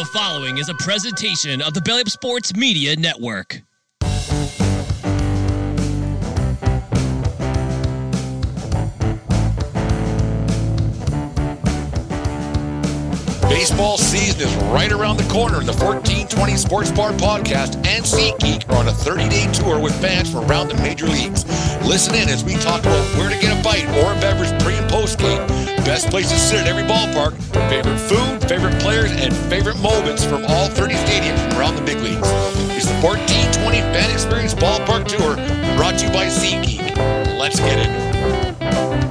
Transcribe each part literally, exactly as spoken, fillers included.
The following is a presentation of the Belly Up Sports Media Network. Baseball season is right around the corner, and the fourteen twenty Sports Bar Podcast and SeatGeek are on a thirty-day tour with fans from around the major leagues. Listen in as we talk about where to get a bite or a beverage pre- and post-game, best places to sit at every ballpark, favorite food, favorite players, and favorite moments from all thirty stadiums from around the big leagues. It's the fourteen twenty Fan Experience Ballpark Tour, brought to you by SeatGeek. Let's get it.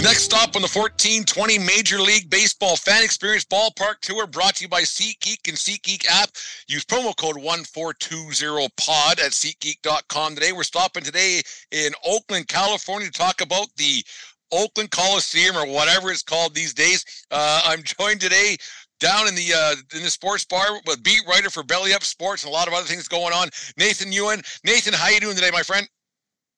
Next stop on the fourteen twenty Major League Baseball Fan Experience Ballpark Tour, brought to you by SeatGeek and SeatGeek app. Use promo code one four two zero P O D at SeatGeek dot com today. We're stopping today in Oakland, California, to talk about the Oakland Coliseum, or whatever it's called these days. Uh, I'm joined today down in the uh, in the sports bar with beat writer for Belly Up Sports and a lot of other things going on, Nathan Nguyen. Nathan, how you doing today, my friend?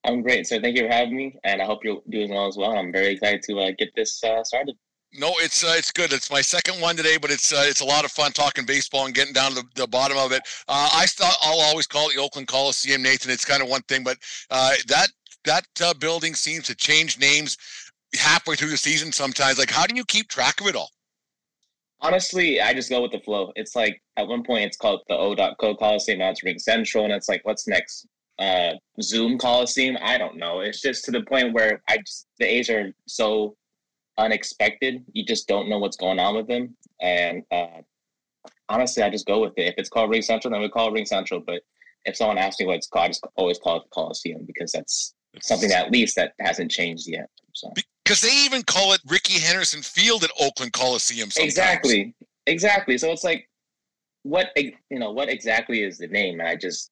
I'm great, sir. Thank you for having me, and I hope you're doing well as well. I'm very excited to uh, get this uh, started. No, it's uh, it's good. It's my second one today, but it's uh, it's a lot of fun talking baseball and getting down to the, the bottom of it. Uh, I st- I'll always call it the Oakland Coliseum, Nathan. It's kind of one thing, but uh, that that uh, building seems to change names halfway through the season sometimes. Like, how do you keep track of it all? Honestly, I just go with the flow. It's like at one point it's called the O dot co Coliseum, now it's Ring Central, and it's like, what's next? Uh, Zoom Coliseum. I don't know. It's just to the point where I just, the A's are so unexpected. You just don't know what's going on with them. And uh, honestly, I just go with it. If it's called Ring Central, then we call it Ring Central. But if someone asks me what it's called, I just always call it the Coliseum, because that's it's something that at least that hasn't changed yet. So. Because they even call it Rickey Henderson Field at Oakland Coliseum sometimes. Exactly. Exactly. So it's like, what, you know, what exactly is the name? And I just,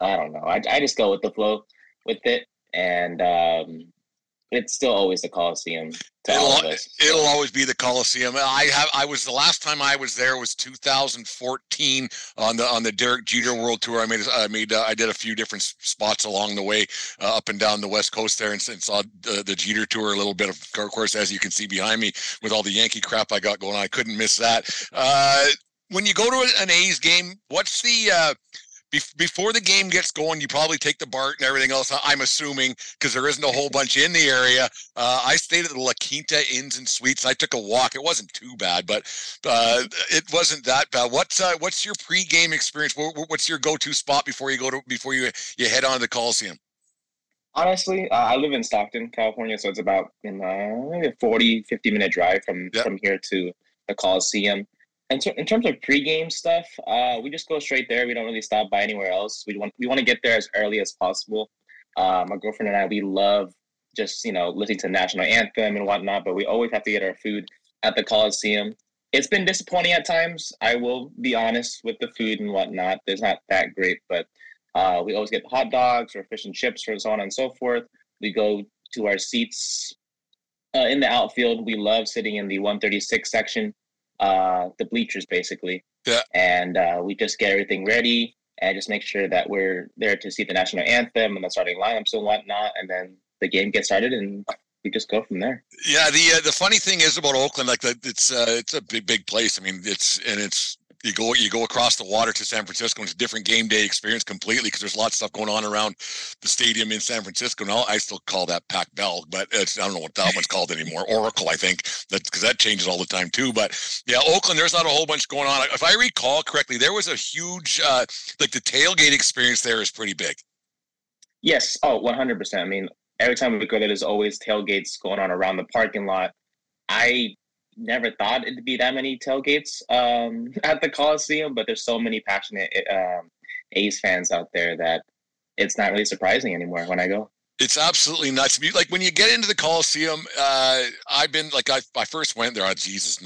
I don't know. I, I just go with the flow with it, and um, it's still always the Coliseum. To it'll, all of us, so. It'll always be the Coliseum. I have. I was the last time I was there was two thousand fourteen on the on the Derek Jeter World Tour. I made. I made. Uh, I did a few different spots along the way, uh, up and down the West Coast there, and, and saw uh, the Jeter Tour a little bit. Of course, as you can see behind me, with all the Yankee crap I got going on, I couldn't miss that. Uh, when you go to an A's game, what's the uh, before the game gets going, you probably take the BART and everything else, I'm assuming, because there isn't a whole bunch in the area. Uh, I stayed at the La Quinta Inns and Suites. I took a walk. It wasn't too bad, but uh, it wasn't that bad. What's uh, what's your pregame experience? What's your go-to spot before you go to before you, you head on to the Coliseum? Honestly, uh, I live in Stockton, California, so it's about in maybe a forty, fifty-minute drive from, yep. from here to the Coliseum. In terms of pregame stuff, uh, we just go straight there. We don't really stop by anywhere else. We want we want to get there as early as possible. Uh, my girlfriend and I, we love just, you know, listening to the national anthem and whatnot, but we always have to get our food at the Coliseum. It's been disappointing at times. I will be honest with the food and whatnot. It's not that great, but uh, we always get hot dogs or fish and chips or so on and so forth. We go to our seats uh, in the outfield. We love sitting in the one thirty-six section. Uh, the bleachers, basically. Yeah. And uh, we just get everything ready and just make sure that we're there to see the national anthem and the starting lineups and whatnot. And then the game gets started and we just go from there. Yeah. The uh, the funny thing is about Oakland, like the, it's uh, it's a big, big place. I mean, it's and it's. You go you go across the water to San Francisco, and it's a different game day experience completely, because there's lots of stuff going on around the stadium in San Francisco. Now, I still call that Pac Bell, but it's, I don't know what that one's called anymore. Oracle, I think, because that changes all the time too. But yeah, Oakland, there's not a whole bunch going on. If I recall correctly, there was a huge, uh, like the tailgate experience there is pretty big. Yes. Oh, one hundred percent. I mean, every time we go there, there's always tailgates going on around the parking lot. I... never thought it'd be that many tailgates um, at the Coliseum, but there's so many passionate um, A's fans out there that it's not really surprising anymore when I go. It's absolutely nuts. Like when you get into the Coliseum, uh, I've been like, I, I first went there, oh, Jesus,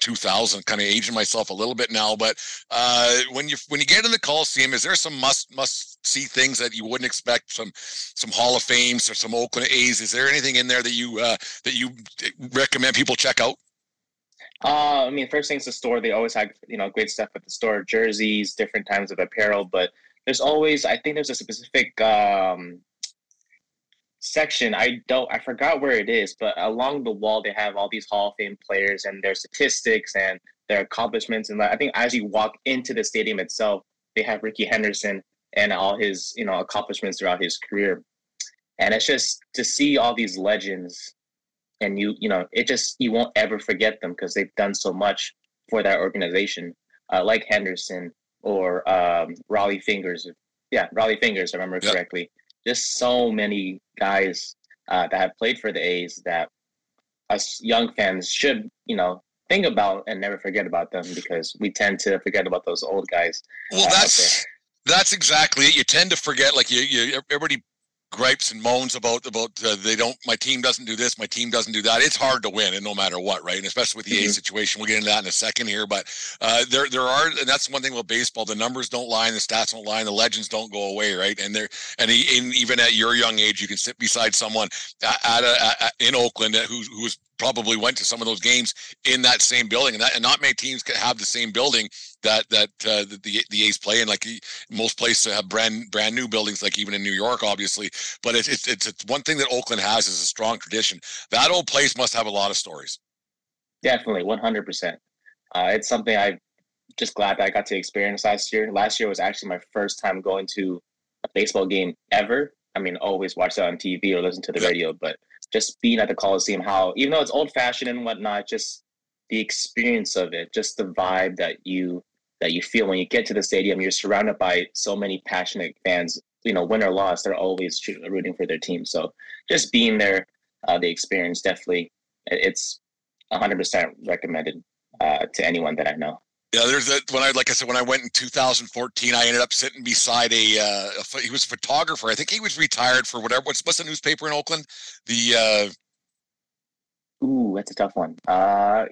two thousand, kind of aging myself a little bit now. But uh, when you when you get in the Coliseum, is there some must must see things that you wouldn't expect? Some some Hall of Fames or some Oakland A's? Is there anything in there that you uh, that you recommend people check out? Uh, I mean, first thing's the store. They always have, you know, great stuff at the store, jerseys, different kinds of apparel. But there's always, I think, there's a specific. Um, section, I don't, I forgot where it is, but along the wall, they have all these Hall of Fame players and their statistics and their accomplishments. And I think as you walk into the stadium itself, they have Rickey Henderson and all his, you know, accomplishments throughout his career. And it's just to see all these legends, and you, you know, it just, you won't ever forget them because they've done so much for that organization, uh, like Henderson or um, Raleigh Fingers. Yeah, Raleigh Fingers, I remember yep. correctly. Just so many guys uh, that have played for the A's that us young fans should, you know, think about and never forget about them, because we tend to forget about those old guys. Well, uh, that's that's exactly it. You tend to forget, like you, you everybody gripes and moans about about uh, they don't. My team doesn't do this. My team doesn't do that. It's hard to win, and no matter what, right? And especially with the mm-hmm. A's situation, we'll get into that in a second here. But uh, there there are, and that's one thing with baseball: the numbers don't lie, and the stats don't lie, and the legends don't go away, right? And there, and, he, and even at your young age, you can sit beside someone at a, at, in Oakland who who's probably went to some of those games in that same building, and, that, and not many teams could have the same building that that uh, the the A's play in. Like most places have brand brand new buildings, like even in New York, obviously. But it's it's it's one thing that Oakland has is a strong tradition. That old place must have a lot of stories. Definitely, one hundred percent. It's something I'm just glad that I got to experience last year. Last year was actually my first time going to a baseball game ever. I mean, always watch that on T V or listen to the yeah. radio, but just being at the Coliseum, how, even though it's old-fashioned and whatnot, just the experience of it, just the vibe that you that you feel when you get to the stadium. You're surrounded by so many passionate fans. You know, win or loss, they're always rooting for their team. So just being there, uh, the experience, definitely, it's one hundred percent recommended uh, to anyone that I know. Yeah, there's a, when I like I said when I went in two thousand fourteen, I ended up sitting beside a, uh, a he was a photographer. I think he was retired for whatever. What's what's the newspaper in Oakland? The uh, ooh, that's a tough one. Uh,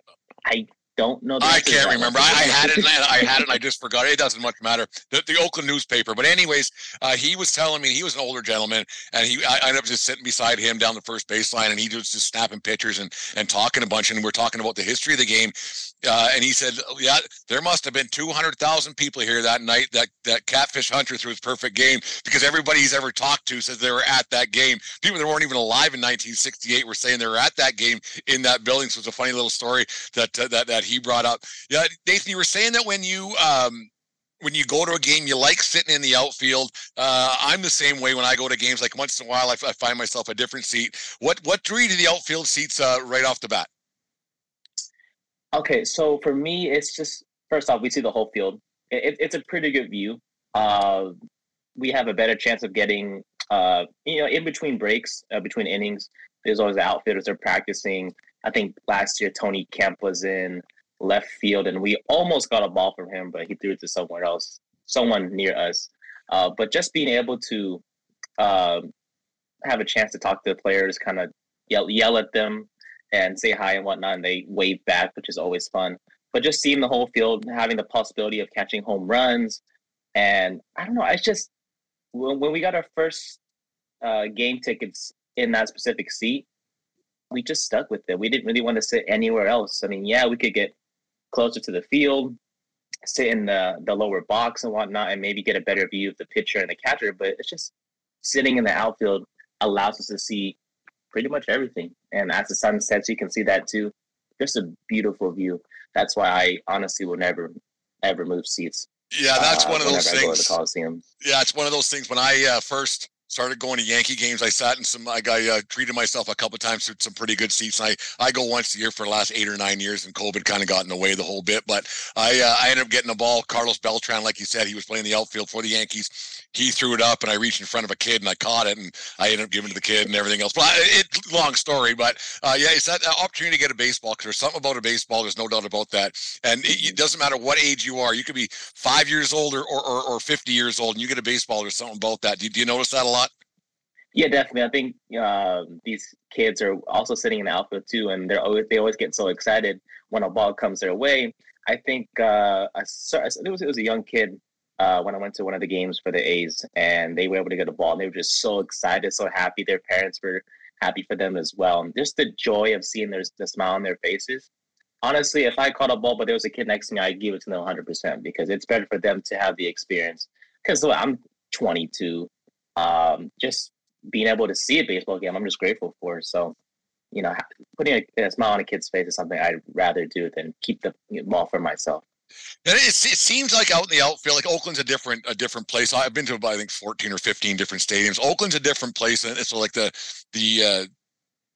I don't know. The I can't remember. I, I had it. And I, I had it. And I just forgot. It doesn't much matter. The, the Oakland newspaper. But anyways, uh, he was telling me he was an older gentleman, and he I, I ended up just sitting beside him down the first baseline, and he was just snapping pictures and and talking a bunch, and we're talking about the history of the game. Uh, and he said, yeah, there must have been two hundred thousand people here that night that, that Catfish Hunter threw his perfect game, because everybody he's ever talked to says they were at that game. People that weren't even alive in nineteen sixty-eight were saying they were at that game in that building. So it's a funny little story that uh, that that he brought up. Yeah, Nathan, you were saying that when you um, when you go to a game, you like sitting in the outfield. Uh, I'm the same way when I go to games. Like once in a while, I, I find myself a different seat. What, what drew you to the outfield seats uh, right off the bat? Okay, so for me, it's just, first off, we see the whole field. It, it's a pretty good view. Uh, we have a better chance of getting, uh, you know, in between breaks, uh, between innings, there's always the outfielders are practicing. I think last year, Tony Kemp was in left field, and we almost got a ball from him, but he threw it to somewhere else, someone near us. Uh, but just being able to uh, have a chance to talk to the players, kind of yell, yell at them, and say hi and whatnot, and they wave back, which is always fun. But just seeing the whole field, having the possibility of catching home runs, and I don't know, it's just, when, when we got our first uh, game tickets in that specific seat, we just stuck with it. We didn't really want to sit anywhere else. I mean, yeah, we could get closer to the field, sit in the, the lower box and whatnot, and maybe get a better view of the pitcher and the catcher, but it's just sitting in the outfield allows us to see pretty much everything. And as the sun sets, you can see that too. Just a beautiful view. That's why I honestly will never, ever move seats. Yeah, that's uh, one of those things. I go to the Coliseum. Yeah, it's one of those things. When I uh, first started going to Yankee games, I sat in some, I, I uh, treated myself a couple of times to some pretty good seats. And I, I go once a year for the last eight or nine years, and COVID kind of got in the way the whole bit. But I uh, I ended up getting a ball. Carlos Beltran, like you said, he was playing the outfield for the Yankees. He threw it up, and I reached in front of a kid, and I caught it, and I ended up giving it to the kid and everything else. But it's a long story, but uh, yeah, it's that opportunity to get a baseball, because there's something about a baseball, there's no doubt about that. And it, it doesn't matter what age you are. You could be five years old or, or, or fifty years old, and you get a baseball, there's something about that. Do, do you notice that a lot? Yeah, definitely. I think uh, these kids are also sitting in the outfield too, and they're always, they always get so excited when a ball comes their way. I think uh, I, I it, was, it was a young kid, Uh, when I went to one of the games for the A's, and they were able to get a ball, and they were just so excited, so happy. Their parents were happy for them as well. And just the joy of seeing their, the smile on their faces. Honestly, if I caught a ball, but there was a kid next to me, I'd give it to them one hundred percent, because it's better for them to have the experience. Because I'm twenty-two. Um, just being able to see a baseball game, I'm just grateful for. So, you know, putting a, a smile on a kid's face is something I'd rather do than keep the ball for myself. It, it seems like out in the outfield, like Oakland's a different a different place. I've been to about, I think fourteen or fifteen different stadiums. Oakland's a different place, and it's so like the the uh,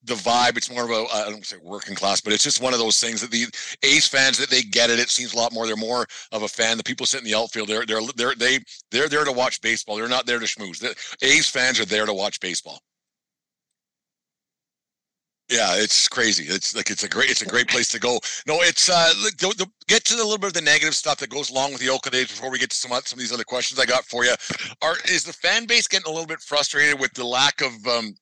the vibe. It's more of a I don't say working class, but it's just one of those things that the A's fans that they get it. It seems a lot more. They're more of a fan. The people sitting in the outfield, they're they're they're they they're there to watch baseball. They're not there to schmooze. The A's fans are there to watch baseball. Yeah, it's crazy. It's like it's a great it's a great place to go. No, it's uh the, the, get to the little bit of the negative stuff that goes along with the Oakland A's before we get to some some of these other questions I got for you. Are is the fan base getting a little bit frustrated with the lack of um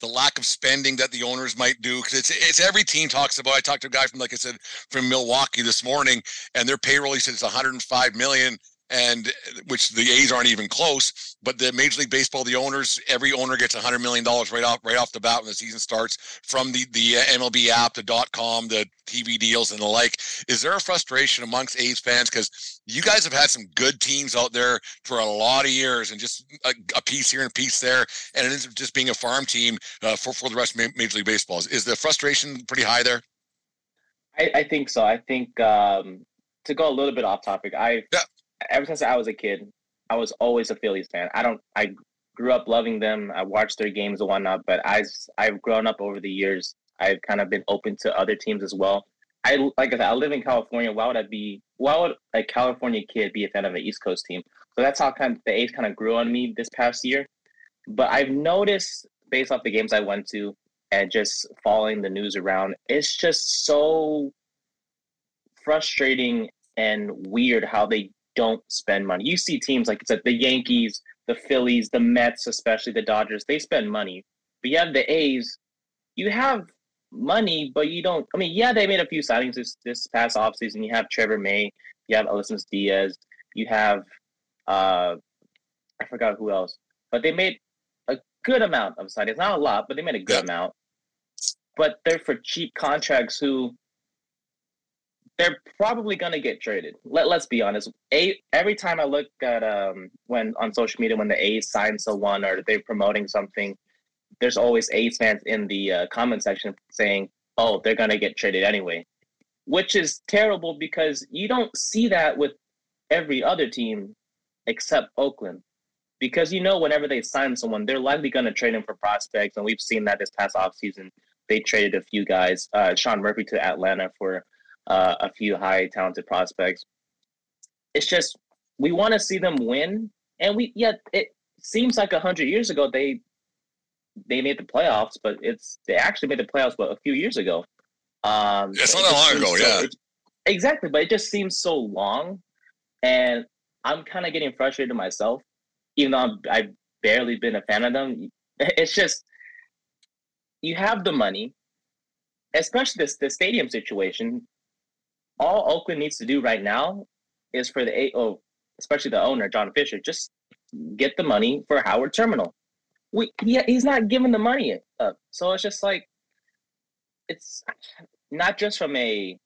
the lack of spending that the owners might do? Because it's it's every team talks about. I talked to a guy from like I said from Milwaukee this morning, and their payroll, he said, it's one hundred five million dollars. And which the A's aren't even close, but the Major League Baseball, the owners, every owner gets one hundred million dollars right off right off the bat when the season starts, from the, the M L B app, the dot-com, the T V deals, and the like. Is there a frustration amongst A's fans? Because you guys have had some good teams out there for a lot of years, and just a, a piece here and a piece there, and it ends up just being a farm team uh, for, for the rest of Major League Baseball. Is the frustration pretty high there? I, I think so. I think um, to go a little bit off topic, I yeah. – ever since I was a kid, I was always a Phillies fan. I don't. I grew up loving them. I watched their games and whatnot. But I, I've grown up over the years. I've kind of been open to other teams as well. I like I said, I live in California. Why would I be? Why would a California kid be a fan of an East Coast team? So that's how kind of the A's kind of grew on me this past year. But I've noticed, based off the games I went to and just following the news around, it's just so frustrating and weird how they don't spend money. You see teams like it's like the Yankees, the Phillies, the Mets, especially the Dodgers, they spend money. But you have the A's, you have money, but you don't. I mean, yeah, they made a few signings this, this past offseason. You have Trevor May, you have Alyson Diaz, you have, uh, I forgot who else, but they made a good amount of signings. Not a lot, but they made a good yeah. amount. But they're for cheap contracts who, they're probably going to get traded. Let, let's be honest. A, every time I look at um, when on social media, when the A's sign someone or they're promoting something, there's always A's fans in the uh, comment section saying, oh, they're going to get traded anyway, which is terrible because you don't see that with every other team except Oakland, because, you know, whenever they sign someone, they're likely going to trade them for prospects. And we've seen that this past offseason. They traded a few guys, uh, Sean Murphy to Atlanta for Uh, a few high talented prospects. It's just we want to see them win, and we yeah. It seems like a hundred years ago they they made the playoffs, but it's they actually made the playoffs what a few years ago. Um, it's not that long ago, so, yeah. It, exactly, but it just seems so long, and I'm kind of getting frustrated myself, even though I'm, I've barely been a fan of them. It's just you have the money, especially this the stadium situation. All Oakland needs to do right now is for the A O, especially the owner, John Fisher, just get the money for Howard Terminal. We he, He's not giving the money up. So it's just like, it's not just from a,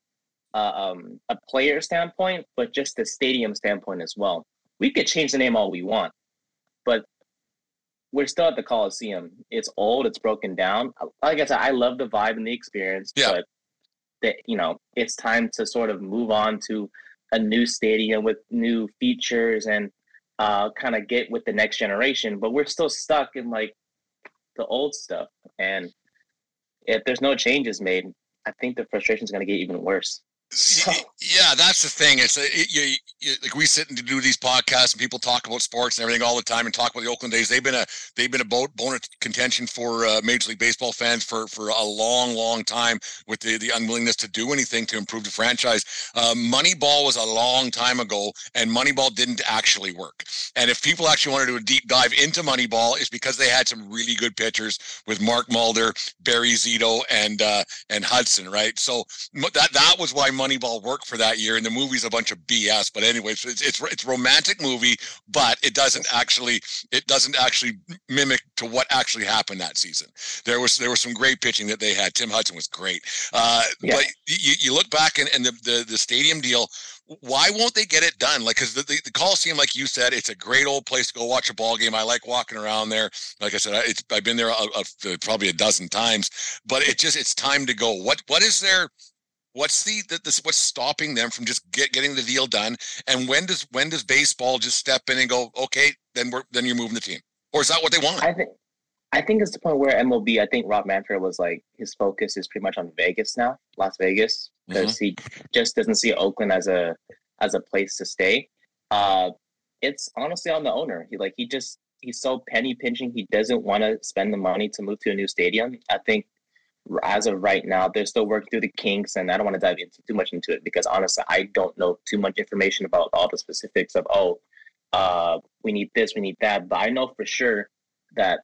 uh, um, a player standpoint, but just the stadium standpoint as well. We could change the name all we want, but we're still at the Coliseum. It's old. It's broken down. Like I said, I love the vibe and the experience, yeah. but that, you know, it's time to sort of move on to a new stadium with new features and uh, kind of get with the next generation. But we're still stuck in, like, the old stuff. And if there's no changes made, I think the frustration is going to get even worse. So. Yeah, that's the thing. It's it, you, you, like we sit and do these podcasts, and people talk about sports and everything all the time, and talk about the Oakland A's. They've been a they've been a bone of contention for uh, Major League Baseball fans for for a long, long time, with the, the unwillingness to do anything to improve the franchise. Uh, Moneyball was a long time ago, and Moneyball didn't actually work. And if people actually want to do a deep dive into Moneyball, it's because they had some really good pitchers with Mark Mulder, Barry Zito, and uh, and Hudson. Right, so that that was why Moneyball Moneyball worked for that year, and the movie's a bunch of B S. But anyway, it's it's it's a romantic movie, but it doesn't actually it doesn't actually mimic to what actually happened that season. There was there was some great pitching that they had. Tim Hudson was great, uh, yeah. but you, you look back and, and the, the the stadium deal. Why won't they get it done? Like, because the, the, the Coliseum, like you said, it's a great old place to go watch a ball game. I like walking around there. Like I said, it's, I've been there a, a, probably a dozen times, but it just, it's time to go. What, what is there? What's the, the this, what's stopping them from just get, getting the deal done? And when does, when does baseball just step in and go, okay, then we're, then you're moving the team? Or is that what they want? I think, I think it's the point where M L B, I think Rob Manfred was like, his focus is pretty much on Vegas now, Las Vegas. Because mm-hmm. he just doesn't see Oakland as a as a place to stay. Uh, it's honestly on the owner. He like he just he's so penny pinching. He doesn't want to spend the money to move to a new stadium. I think as of right now, they're still working through the kinks, and I don't want to dive into too much into it because honestly, I don't know too much information about all the specifics of oh, uh, we need this, we need that. But I know for sure that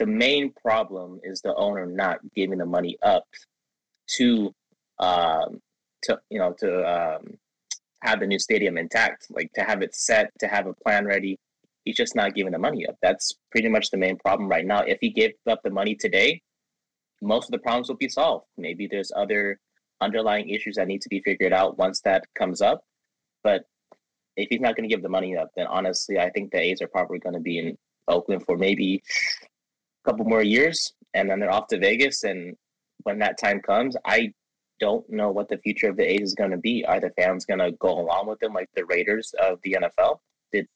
the main problem is the owner not giving the money up to. Um, to you know, to um, have the new stadium intact, like to have it set, to have a plan ready. He's just not giving the money up. That's pretty much the main problem right now. If he gave up the money today, most of the problems will be solved. Maybe there's other underlying issues that need to be figured out once that comes up. But if he's not going to give the money up, then honestly, I think the A's are probably going to be in Oakland for maybe a couple more years, and then they're off to Vegas. And when that time comes, I don't know what the future of the A's is going to be. Are the fans going to go along with them like the Raiders of the N F L did?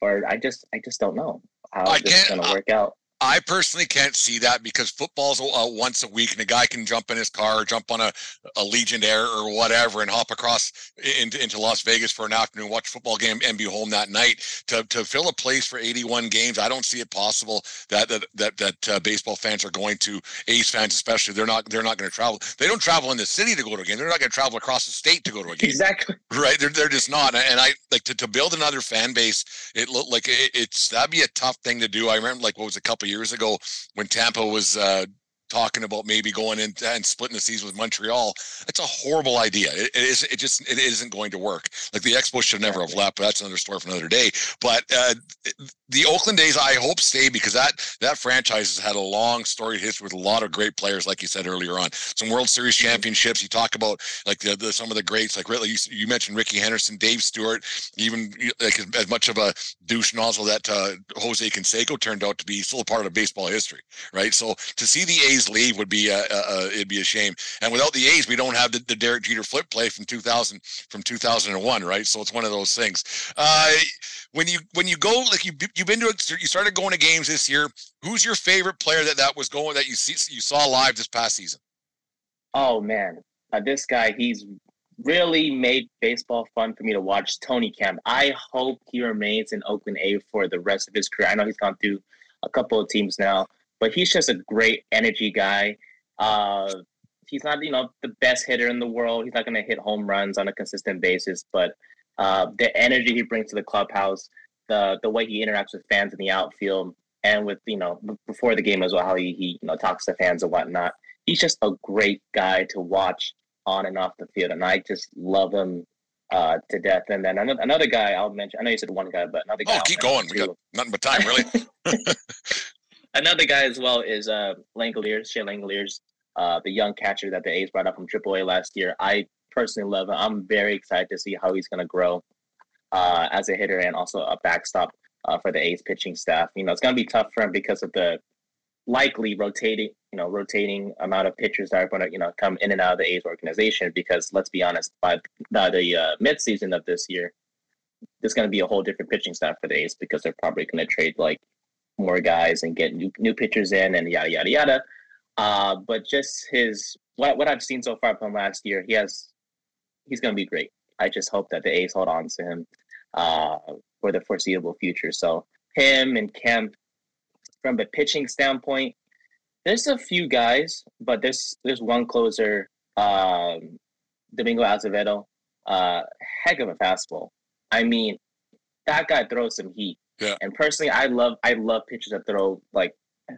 Or I just I just don't know how I this is going to work out. I personally can't see that because football's uh, once a week, and a guy can jump in his car or jump on a, a Allegiant Air or whatever and hop across into, into Las Vegas for an afternoon, watch a football game, and be home that night. To to fill a place for eighty-one games, I don't see it possible that that that, that uh, baseball fans are going to, A's fans especially, they're not they're not going to travel. They don't travel in the city to go to a game. They're not going to travel across the state to go to a game. Exactly. Right? They're they're just not. And I like to, to build another fan base. It looked like it, it's that'd be a tough thing to do. I remember like what was a couple years ago when Tampa was uh talking about maybe going in and splitting the season with Montreal. It's a horrible idea. It, it is. It just, it isn't going to work. Like the Expos should never have left, but that's another story for another day. But uh, the Oakland A's, I hope, stay because that, that franchise has had a long storied history with a lot of great players. Like you said earlier on, some World Series championships. You talk about like the, the some of the greats, like really, you, you mentioned Rickey Henderson, Dave Stewart, even like as much of a douche nozzle that uh, Jose Canseco turned out to be, still a part of baseball history. Right. So to see the A's leave would be a, a, a it'd be a shame, and without the A's we don't have the, the Derek Jeter flip play from two thousand from two thousand one, right? So it's one of those things. Uh, when you when you go like you you've been to you started going to games this year. Who's your favorite player that that was going that you see you saw live this past season? Oh man, uh, this guy he's really made baseball fun for me to watch. Tony Kemp. I hope he remains in Oakland A for the rest of his career. I know he's gone through a couple of teams now. But he's just a great energy guy. Uh, he's not, you know, the best hitter in the world. He's not going to hit home runs on a consistent basis. But uh, the energy he brings to the clubhouse, the the way he interacts with fans in the outfield, and with, you know, before the game as well, how he, he you know talks to fans and whatnot. He's just a great guy to watch on and off the field. And I just love him uh, to death. And then another, another guy I'll mention. I know you said one guy, but another guy. Oh, I'll keep going. Too. We got nothing but time, really. Another guy as well is uh, Langeliers, Shea Langeliers, uh, the young catcher that the A's brought up from triple A last year. I personally love him. I'm very excited to see how he's going to grow uh, as a hitter and also a backstop uh, for the A's pitching staff. You know, it's going to be tough for him because of the likely rotating, you know, rotating amount of pitchers that are going to, you know, come in and out of the A's organization. Because let's be honest, by, by the uh, midseason of this year, there's going to be a whole different pitching staff for the A's because they're probably going to trade like more guys and get new new pitchers in and yada yada yada. Uh, but just his what what I've seen so far from last year, he has he's going to be great. I just hope that the A's hold on to him uh, for the foreseeable future. So him and Kemp. From a pitching standpoint, there's a few guys, but there's there's one closer, um, Domingo Acevedo. Uh, heck of a fastball. I mean, that guy throws some heat. Yeah. And personally, I love I love pitchers that throw like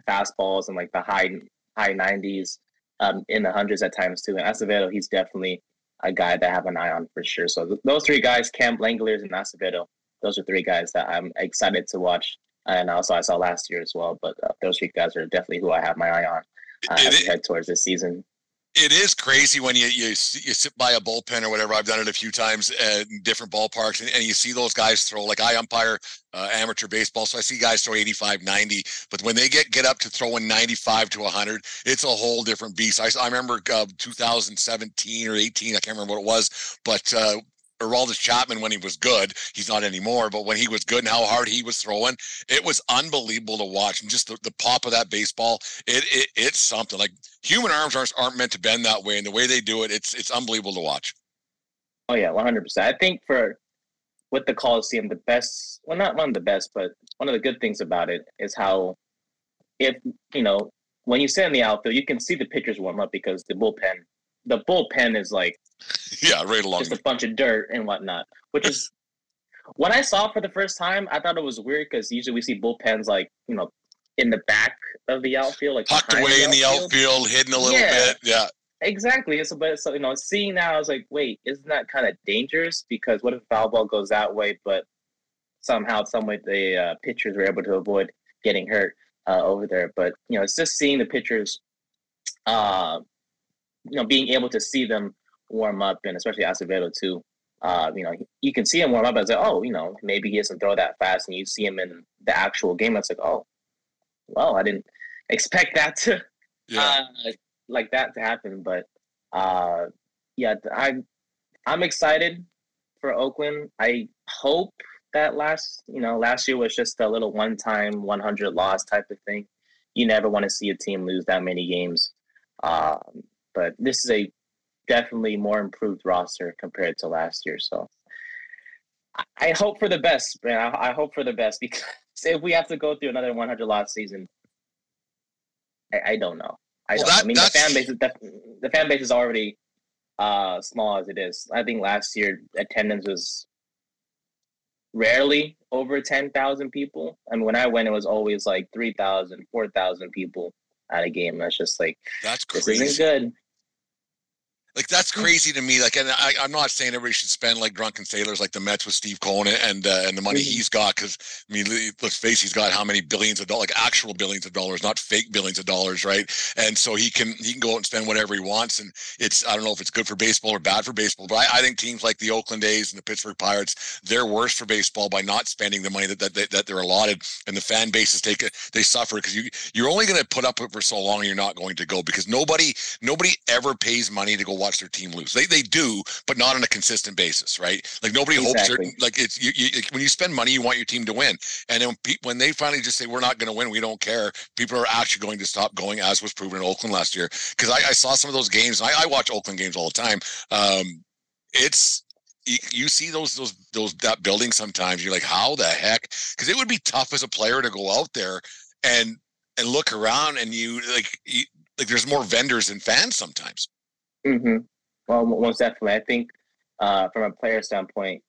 fastballs and like the high high nineties, um, in the hundreds at times too. And Acevedo, he's definitely a guy that I have an eye on for sure. So th- those three guys, Kemp, Langeliers, and Acevedo, those are three guys that I'm excited to watch. And also I saw last year as well, but uh, those three guys are definitely who I have my eye on uh, as we head towards this season. It is crazy when you, you you sit by a bullpen or whatever. I've done it a few times at different ballparks, and, and you see those guys throw. Like, I umpire uh, amateur baseball, so I see guys throw eighty-five, ninety. But when they get, get up to throwing ninety-five to one hundred, it's a whole different beast. I, I remember uh, two thousand seventeen or eighteen, I can't remember what it was, but uh, Aroldis Chapman, when he was good, he's not anymore, but when he was good and how hard he was throwing, it was unbelievable to watch. And just the, the pop of that baseball, it, it it's something. Like, human arms aren't, aren't meant to bend that way, and the way they do it, it's it's unbelievable to watch. Oh yeah, one hundred percent. I think for with the Coliseum, the best, well, not one of the best, but one of the good things about it is how, if you know, when you sit in the outfield, you can see the pitchers warm up because the bullpen, the bullpen is like, yeah, right along. Just a bunch of dirt and whatnot, which is when I saw it for the first time, I thought it was weird because usually we see bullpens like, you know, in the back of the outfield, like tucked away the in the outfield, hidden a little yeah, bit. Yeah, exactly. So, but so you know, seeing that, I was like, wait, isn't that kind of dangerous? Because what if foul ball goes that way, but somehow, some way, the uh, pitchers were able to avoid getting hurt uh, over there. But you know, it's just seeing the pitchers, uh, you know, being able to see them warm up, and especially Acevedo too. Uh, you know, you can see him warm up as like, oh, you know, maybe he doesn't throw that fast, and you see him in the actual game. It's like, oh, well, I didn't expect that to, yeah. uh, like that to happen. But uh, yeah, I'm I'm excited for Oakland. I hope that last, you know, last year was just a little one-time one hundred loss type of thing. You never want to see a team lose that many games. Uh, but this is a definitely more improved roster compared to last year. So I hope for the best, man. I hope for the best, because if we have to go through another one hundred loss season, I, I don't know. I, well, don't, that, I mean, the fan base is definitely, the fan base is already uh, small as it is. I think last year attendance was rarely over ten thousand people. I mean, when I went, it was always like three thousand, four thousand people at a game. That's just like, that's crazy. This isn't good. Like, that's crazy to me. Like, and I, I'm not saying everybody should spend like drunken sailors, like the Mets with Steve Cohen and uh, and the money he's got. Because I mean, let's face, he's got how many billions of dollars, like actual billions of dollars, not fake billions of dollars, right? And so he can he can go out and spend whatever he wants. And it's, I don't know if it's good for baseball or bad for baseball, but I, I think teams like the Oakland A's and the Pittsburgh Pirates, they're worse for baseball by not spending the money that that, that they're allotted, and the fan bases take it. They suffer because you you're only going to put up with it for so long. You're not going to go because nobody nobody ever pays money to go watch their team lose. They they do, but not on a consistent basis, right? Like nobody exactly. hopes they're like it's you, you. When you spend money, you want your team to win, and then pe- when they finally just say we're not going to win, we don't care. People are actually going to stop going, as was proven in Oakland last year. Because I, I saw some of those games. And I, I watch Oakland games all the time. Um, it's. You, you see those those those that building sometimes. You're like, how the heck? Because it would be tough as a player to go out there and and look around, and you like you, like there's more vendors than fans sometimes. Mm-hmm. Well, most definitely. I think uh, from a player standpoint,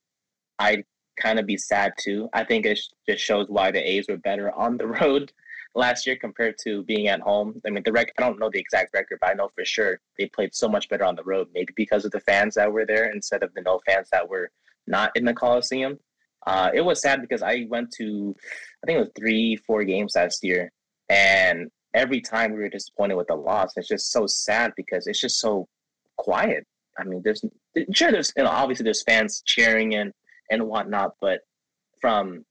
I'd kind of be sad too. I think it just shows why the A's were better on the road last year compared to being at home. I mean, the rec- I don't know the exact record, but I know for sure they played so much better on the road, maybe because of the fans that were there instead of the no fans that were not in the Coliseum. Uh, it was sad because I went to, I think it was three, four games last year, and every time we were disappointed with the loss. It's just so sad because it's just so quiet. I mean, there's sure there's you know obviously there's fans cheering and and whatnot, but from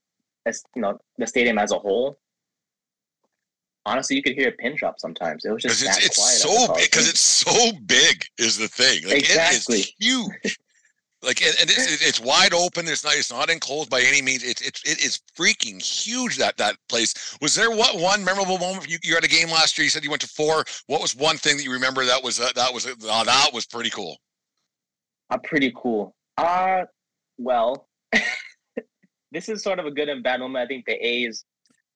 you know the stadium as a whole, honestly, you could hear a pin drop sometimes. It was just that it's, it's quiet. So because it's so big is the thing. Like, exactly, it is huge. Like and, and it's it's wide open. It's not it's not enclosed by any means. It's it's it is freaking huge. That that place was there. What one memorable moment you you had a game last year? You said you went to four. What was one thing that you remember that was uh, that was uh, that was pretty cool? Uh, pretty cool. Uh well, this is sort of a good and bad moment. I think the A's.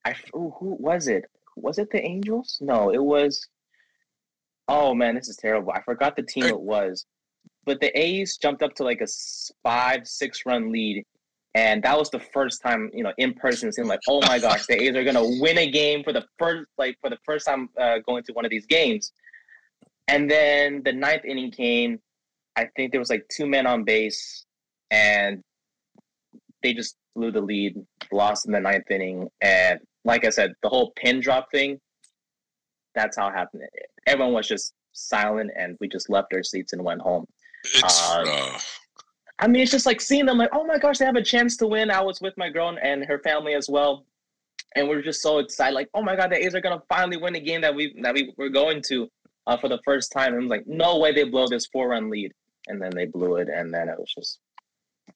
I ooh, who was it? Was it the Angels? No, it was. Oh man, this is terrible. I forgot the team I, it was. But the A's jumped up to like a five, six run lead. And that was the first time, you know, in person, it seemed like, oh my gosh, the A's are going to win a game for the first, like for the first time uh, going to one of these games. And then the ninth inning came I think there was like two men on base, and they just blew the lead, lost in the ninth inning. And like I said, the whole pin drop thing, that's how it happened. Everyone was just silent, and we just left our seats and went home. It's, uh, uh... I mean, it's just like seeing them like, oh my gosh, they have a chance to win. I was with my girl and her family as well. And we were just so excited, like, oh my God, the A's are going to finally win a game that we that we were going to uh, for the first time. And I'm like, no way they blow this four-run lead. And then they blew it, and then it was just...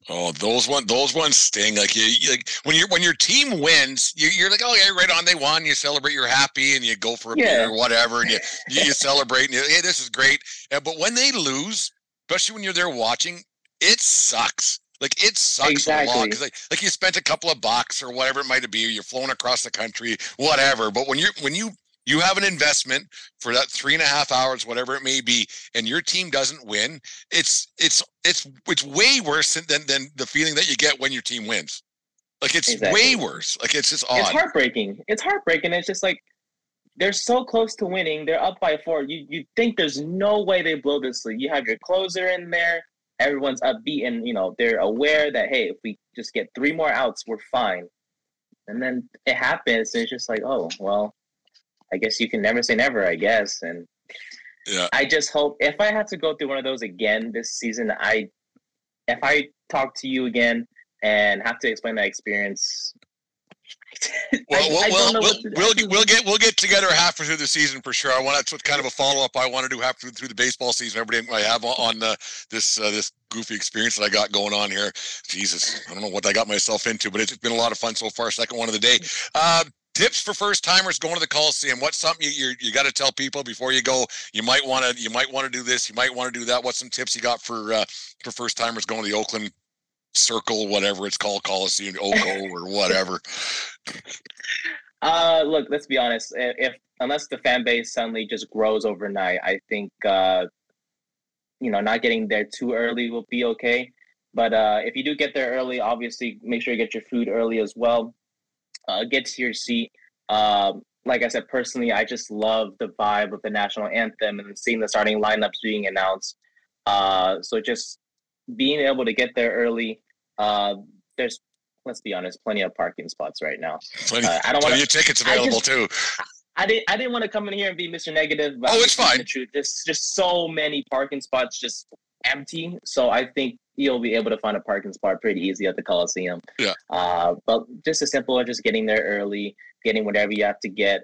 Oh, those one, those ones sting. Like, you, you, like when your when your team wins, you, you're like, oh yeah, right on, they won. You celebrate, you're happy, and you go for a yeah. beer or whatever, and you you, you celebrate, and you, hey, this is great. And, but when they lose, especially when you're there watching, it sucks. Like it sucks exactly. a lot. Cause like, like you spent a couple of bucks or whatever it might be. You're flown across the country, whatever. But when you when you you have an investment for that three and a half hours, whatever it may be, and your team doesn't win, it's it's it's it's way worse than than the feeling that you get when your team wins. Like it's exactly. way worse. Like it's just odd. It's heartbreaking. It's heartbreaking. It's just like they're so close to winning. They're up by four. You you think there's no way they blow this lead. You have your closer in there. Everyone's upbeat, and you know they're aware that hey, if we just get three more outs, we're fine. And then it happens, and it's just like, oh well, I guess you can never say never, I guess. And yeah, I just hope if I had to go through one of those again this season, I if I talk to you again and have to explain that experience. Well, I, well, I well, we'll, we'll, get, we'll get we'll get together halfway through the season for sure. I want that's what kind of a follow up I want to do halfway through the baseball season. Everybody I have on, on the, this uh, this goofy experience that I got going on here. Jesus, I don't know what I got myself into, but it's been a lot of fun so far. Second one of the day. Uh, tips for first timers going to the Coliseum. What's something you you, you got to tell people before you go? You might want to you might want to do this. You might want to do that. What's some tips you got for uh, for first timers going to the Oakland Circle, whatever it's called, Coliseum, Oco, or whatever? Uh, look, let's be honest. If unless the fan base suddenly just grows overnight, I think uh, you know not getting there too early will be okay. But uh, if you do get there early, obviously make sure you get your food early as well. Uh, get to your seat. Uh, like I said, personally, I just love the vibe of the national anthem and seeing the starting lineups being announced. Uh, so just being able to get there early. Uh, there's, let's be honest, plenty of parking spots right now. Plenty, uh, I don't want your tickets available I just, too. I, I didn't. I didn't want to come in here and be Mister Negative. But oh, it's fine. The truth. There's just so many parking spots just empty. So I think you'll be able to find a parking spot pretty easy at the Coliseum. Yeah. Uh, but just as simple as just getting there early, getting whatever you have to get.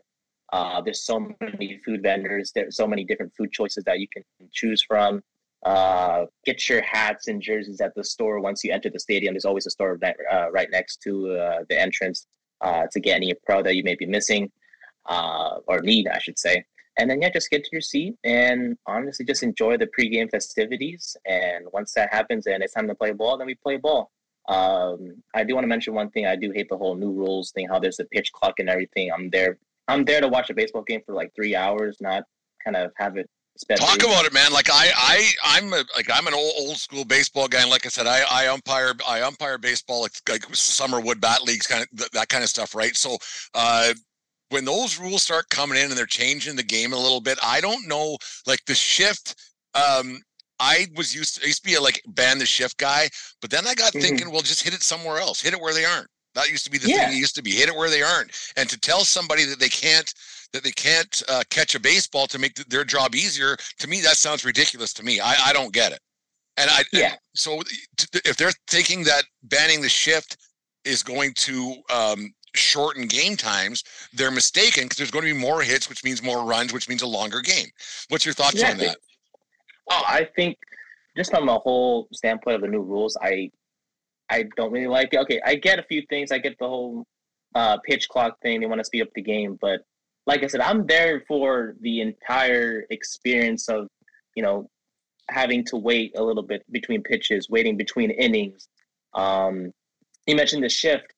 Uh, there's so many food vendors. There's so many different food choices that you can choose from. Uh, get your hats and jerseys at the store. Once you enter the stadium, there's always a store uh, right next to uh, the entrance uh, to get any pro that you may be missing uh, or need, I should say. And then, yeah, just get to your seat and honestly just enjoy the pregame festivities. And once that happens and it's time to play ball, then we play ball. Um, I do want to mention one thing. I do hate the whole new rules thing, how there's a pitch clock and everything. I'm there. I'm there to watch a baseball game for like three hours, not kind of have it. Talk about it, man. Like I, I, I'm a, like I'm an old, old school baseball guy. And like I said, I, I umpire, I umpire baseball, like, like Summerwood bat leagues, kind of th- that kind of stuff, right? So, uh, when those rules start coming in and they're changing the game a little bit, I don't know, like the shift. Um, I was used to, I used to be a, like ban the shift guy, but then I got mm-hmm. thinking, well, just hit it somewhere else, hit it where they aren't. That used to be the yeah. thing. It used to be hit it where they aren't, and to tell somebody that they can't. that they can't uh, catch a baseball to make th- their job easier. To me, that sounds ridiculous to me. I, I don't get it. And I, yeah. and so t- if they're thinking that banning the shift is going to um, shorten game times, they're mistaken because there's going to be more hits, which means more runs, which means a longer game. What's your thoughts yeah, on that? Well, I think just from a whole standpoint of the new rules, I, I don't really like it. Okay. I get a few things. I get the whole uh, pitch clock thing. They want to speed up the game, but like I said, I'm there for the entire experience of, you know, having to wait a little bit between pitches, waiting between innings. Um, you mentioned the shift.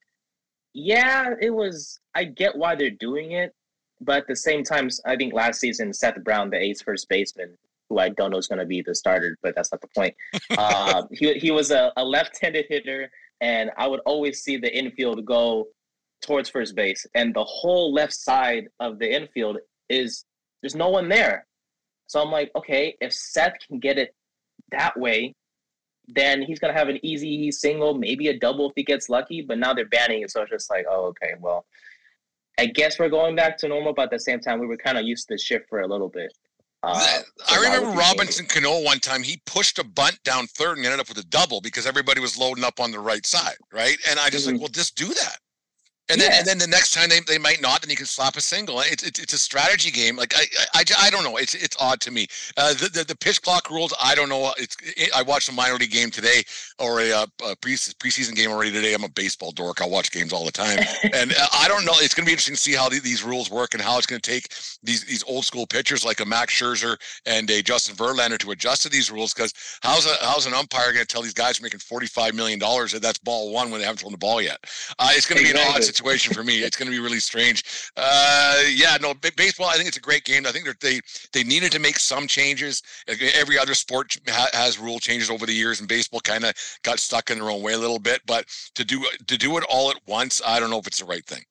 Yeah, it was – I get why they're doing it, but at the same time, I think last season, Seth Brown, the A's first baseman, who I don't know is going to be the starter, but that's not the point. uh, he he was a, a left-handed hitter, and I would always see the infield go – towards first base, and the whole left side of the infield is there's no one there. So I'm like, okay, if Seth can get it that way, then he's going to have an easy single, maybe a double if he gets lucky. But now they're banning it. So it's just like, oh, okay, well, I guess we're going back to normal. But at the same time, we were kind of used to this shift for a little bit. Uh, so I remember Robinson Cano one time, he pushed a bunt down third and ended up with a double because everybody was loading up on the right side, right? And I just mm-hmm. like, well, just do that. And yeah. then and then the next time they, they might not, and you can slap a single. It's it's, it's a strategy game. Like, I, I, I don't know. It's it's odd to me. Uh, the, the the pitch clock rules, I don't know. It's it, I watched a minor league game today or a, a pre, preseason game already today. I'm a baseball dork. I watch games all the time. And I don't know. It's going to be interesting to see how the, these rules work and how it's going to take these, these old school pitchers like a Max Scherzer and a Justin Verlander to adjust to these rules, because how's, a, how's an umpire going to tell these guys making forty-five million dollars that that's ball one when they haven't thrown the ball yet? Uh, it's going to exactly. be an odd situation. situation for me. It's going to be really strange. Uh, yeah, no, b- baseball, I think it's a great game. I think that they they needed to make some changes. Every other sport ha- has rule changes over the years, and baseball kind of got stuck in their own way a little bit. But to do to do it all at once, I don't know if it's the right thing.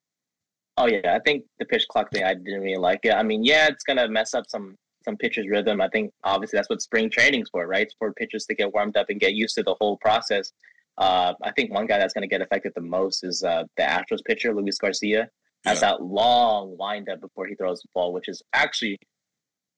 Oh, yeah. I think the pitch clock thing, I didn't really like it. I mean, yeah, it's going to mess up some some pitchers' rhythm. I think, obviously, that's what spring training's for, right? It's for pitchers to get warmed up and get used to the whole process. Uh, I think one guy that's going to get affected the most is uh, the Astros pitcher, Luis Garcia. Has yeah. that long windup before he throws the ball, which is actually,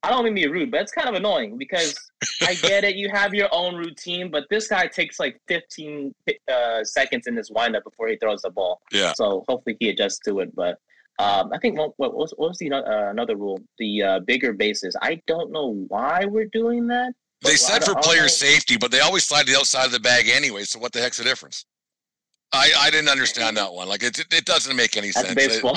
I don't mean to be rude, but it's kind of annoying because I get it. You have your own routine, but this guy takes like fifteen uh, seconds in his windup before he throws the ball. Yeah. So hopefully he adjusts to it. But um, I think what, what, was, what was the uh, another rule? The uh, bigger bases. I don't know why we're doing that. They said for player safety, but they always slide to the outside of the bag anyway. So what the heck's the difference? I, I didn't understand that one. Like, it it doesn't make any sense. That's baseball.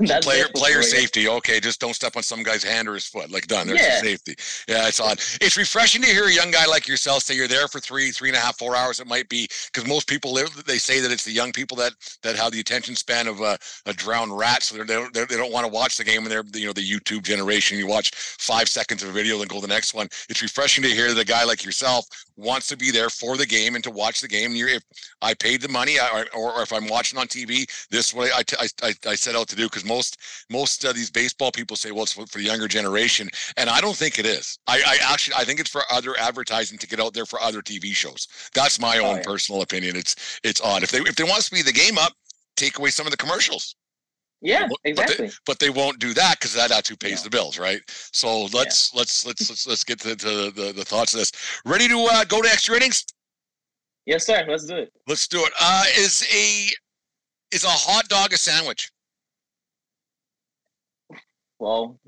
That's player baseball player safety. Okay, just don't step on some guy's hand or his foot. Like, done. There's yeah. safety. Yeah, it's odd. It's refreshing to hear a young guy like yourself say you're there for three, three and a half, four hours. It might be because most people, they say that it's the young people that, that have the attention span of a, a drowned rat. So they're, they're, they're, they don't want to watch the game. And they're, you know, the YouTube generation. You watch five seconds of a video, then go to the next one. It's refreshing to hear that a guy like yourself wants to be there for the game and to watch the game. And you're, if I paid the money, I, or, or if I'm watching on T V, this is what I, I, I, I set out to do. Because most most of these baseball people say, well, it's for, for the younger generation. And I don't think it is. I, I actually, I think it's for other advertising to get out there for other T V shows. That's my own oh, yeah. personal opinion. It's it's odd. If they, if they want to speed the game up, take away some of the commercials. Yeah, exactly. But they, but they won't do that because that, that's who pays yeah. the bills, right? So let's yeah. let's let's let's let's get to, to the, the thoughts of this. Ready to uh, go to extra innings? Yes, sir. Let's do it. Let's do it. Uh, is a is a hot dog a sandwich? Well,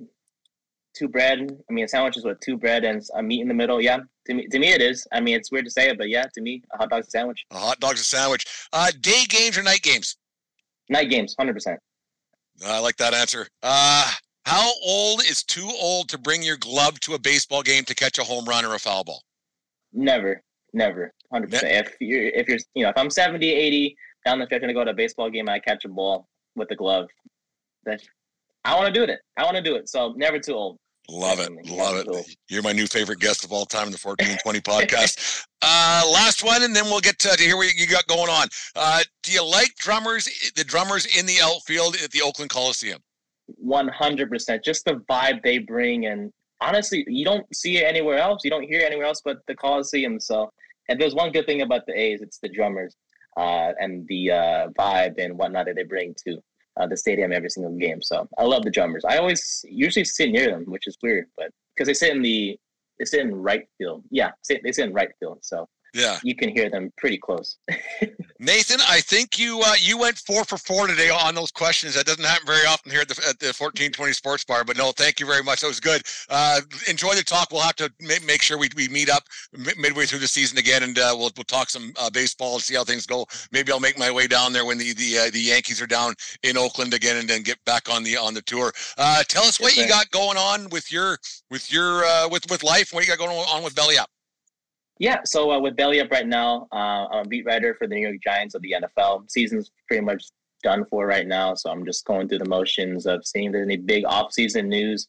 two bread. I mean, a sandwich is what, two bread and a meat in the middle. Yeah, to me, to me it is. I mean, it's weird to say it, but yeah, to me, a hot dog's a sandwich. A hot dog's a sandwich. Uh, day games or night games? Night games, hundred percent. I like that answer. Uh, how old is too old to bring your glove to a baseball game to catch a home run or a foul ball? Never, never, one hundred percent. Ne- if you're, if you're, you know, if I'm seventy, eighty down the stretch and I go to a baseball game and I catch a ball with a glove, that's, I want to do it. I want to do it. So never too old. Love definitely. It. Love never it. Old. You're my new favorite guest of all time in the fourteen twenty podcast. Uh, last one, and then we'll get to, to hear what you got going on. Uh, do you like drummers, the drummers in the outfield at the Oakland Coliseum? one hundred percent. Just the vibe they bring. And honestly, you don't see it anywhere else. You don't hear it anywhere else but the Coliseum. So, and there's one good thing about the A's, it's the drummers uh, and the uh, vibe and whatnot that they bring to uh, the stadium every single game. So I love the drummers. I always usually sit near them, which is weird, but because they sit in the They sit in right field. Yeah, they sit in right field. So yeah, you can hear them pretty close. Nathan, I think you uh, you went four for four today on those questions. That doesn't happen very often here at the, at the fourteen twenty Sports Bar. But no, thank you very much. That was good. Uh, enjoy the talk. We'll have to ma- make sure we, we meet up m- midway through the season again, and uh, we'll we'll talk some uh, baseball and see how things go. Maybe I'll make my way down there when the the, uh, the Yankees are down in Oakland again, and then get back on the on the tour. Uh, tell us what yes, you got going on with your with your uh, with with life. What you got going on with Belly Up? Yeah, so uh, with Belly Up right now, uh, I'm a beat writer for the New York Giants of the N F L. Season's pretty much done for right now, so I'm just going through the motions of seeing if there's any big off-season news.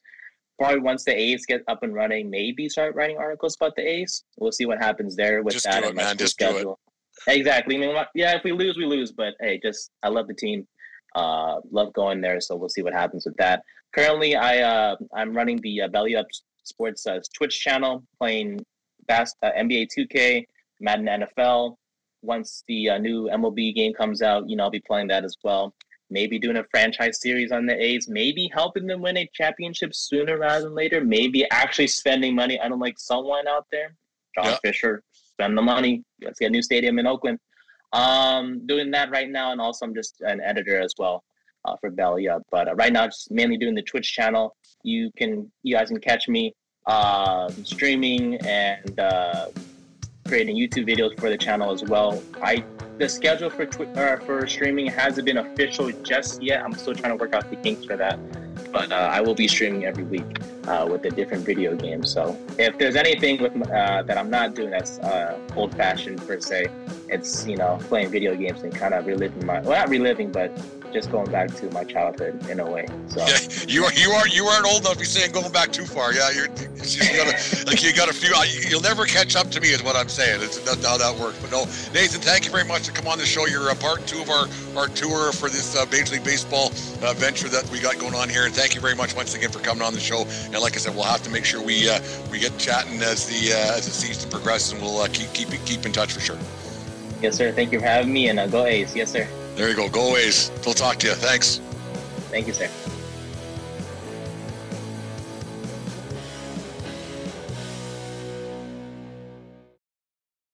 Probably once the A's get up and running, maybe start writing articles about the A's. We'll see what happens there with just that. Do it, man. Just schedule. Do it. Exactly. I mean, yeah, if we lose, we lose. But, hey, just I love the team. Uh, love going there, so we'll see what happens with that. Currently, I, uh, I'm running the uh, Belly Up Sports uh, Twitch channel, playing Bas- uh, N B A two K, Madden N F L. Once the uh, new M L B game comes out, you know, I'll be playing that as well. Maybe doing a franchise series on the A's, maybe helping them win a championship sooner rather than later, maybe actually spending money. I don't like someone out there. John yep. Fisher, spend the money. Let's get a new stadium in Oakland. Um, doing that right now, and also I'm just an editor as well uh, for Belly Up. But uh, right now, just mainly doing the Twitch channel. You can, you guys can catch me uh, streaming and uh, creating YouTube videos for the channel as well. I The schedule for tw- uh, for streaming hasn't been official just yet. I'm still trying to work out the kinks for that, but uh, I will be streaming every week uh, with a different video game. So if there's anything with uh, that I'm not doing that's uh, old-fashioned per se, it's, you know, playing video games and kind of reliving my well, not reliving, but just going back to my childhood in a way. So yeah, you are you are you aren't old enough. You're saying going back too far. Yeah, you're it's just gotta, like you got a few. You'll never catch up to me, is what I'm saying. It's not how that works. But no, Nathan, thank you very much for coming on the show. You're a part two of our our tour for this uh, Major League Baseball uh, venture that we got going on here. And thank you very much once again for coming on the show. And like I said, we'll have to make sure we uh, we get chatting as the uh, as the season progresses, and we'll uh, keep keep keep in touch for sure. Yes, sir. Thank you for having me, and uh, go A's. Yes, sir. There you go. Go A's. We'll talk to you. Thanks. Thank you, sir.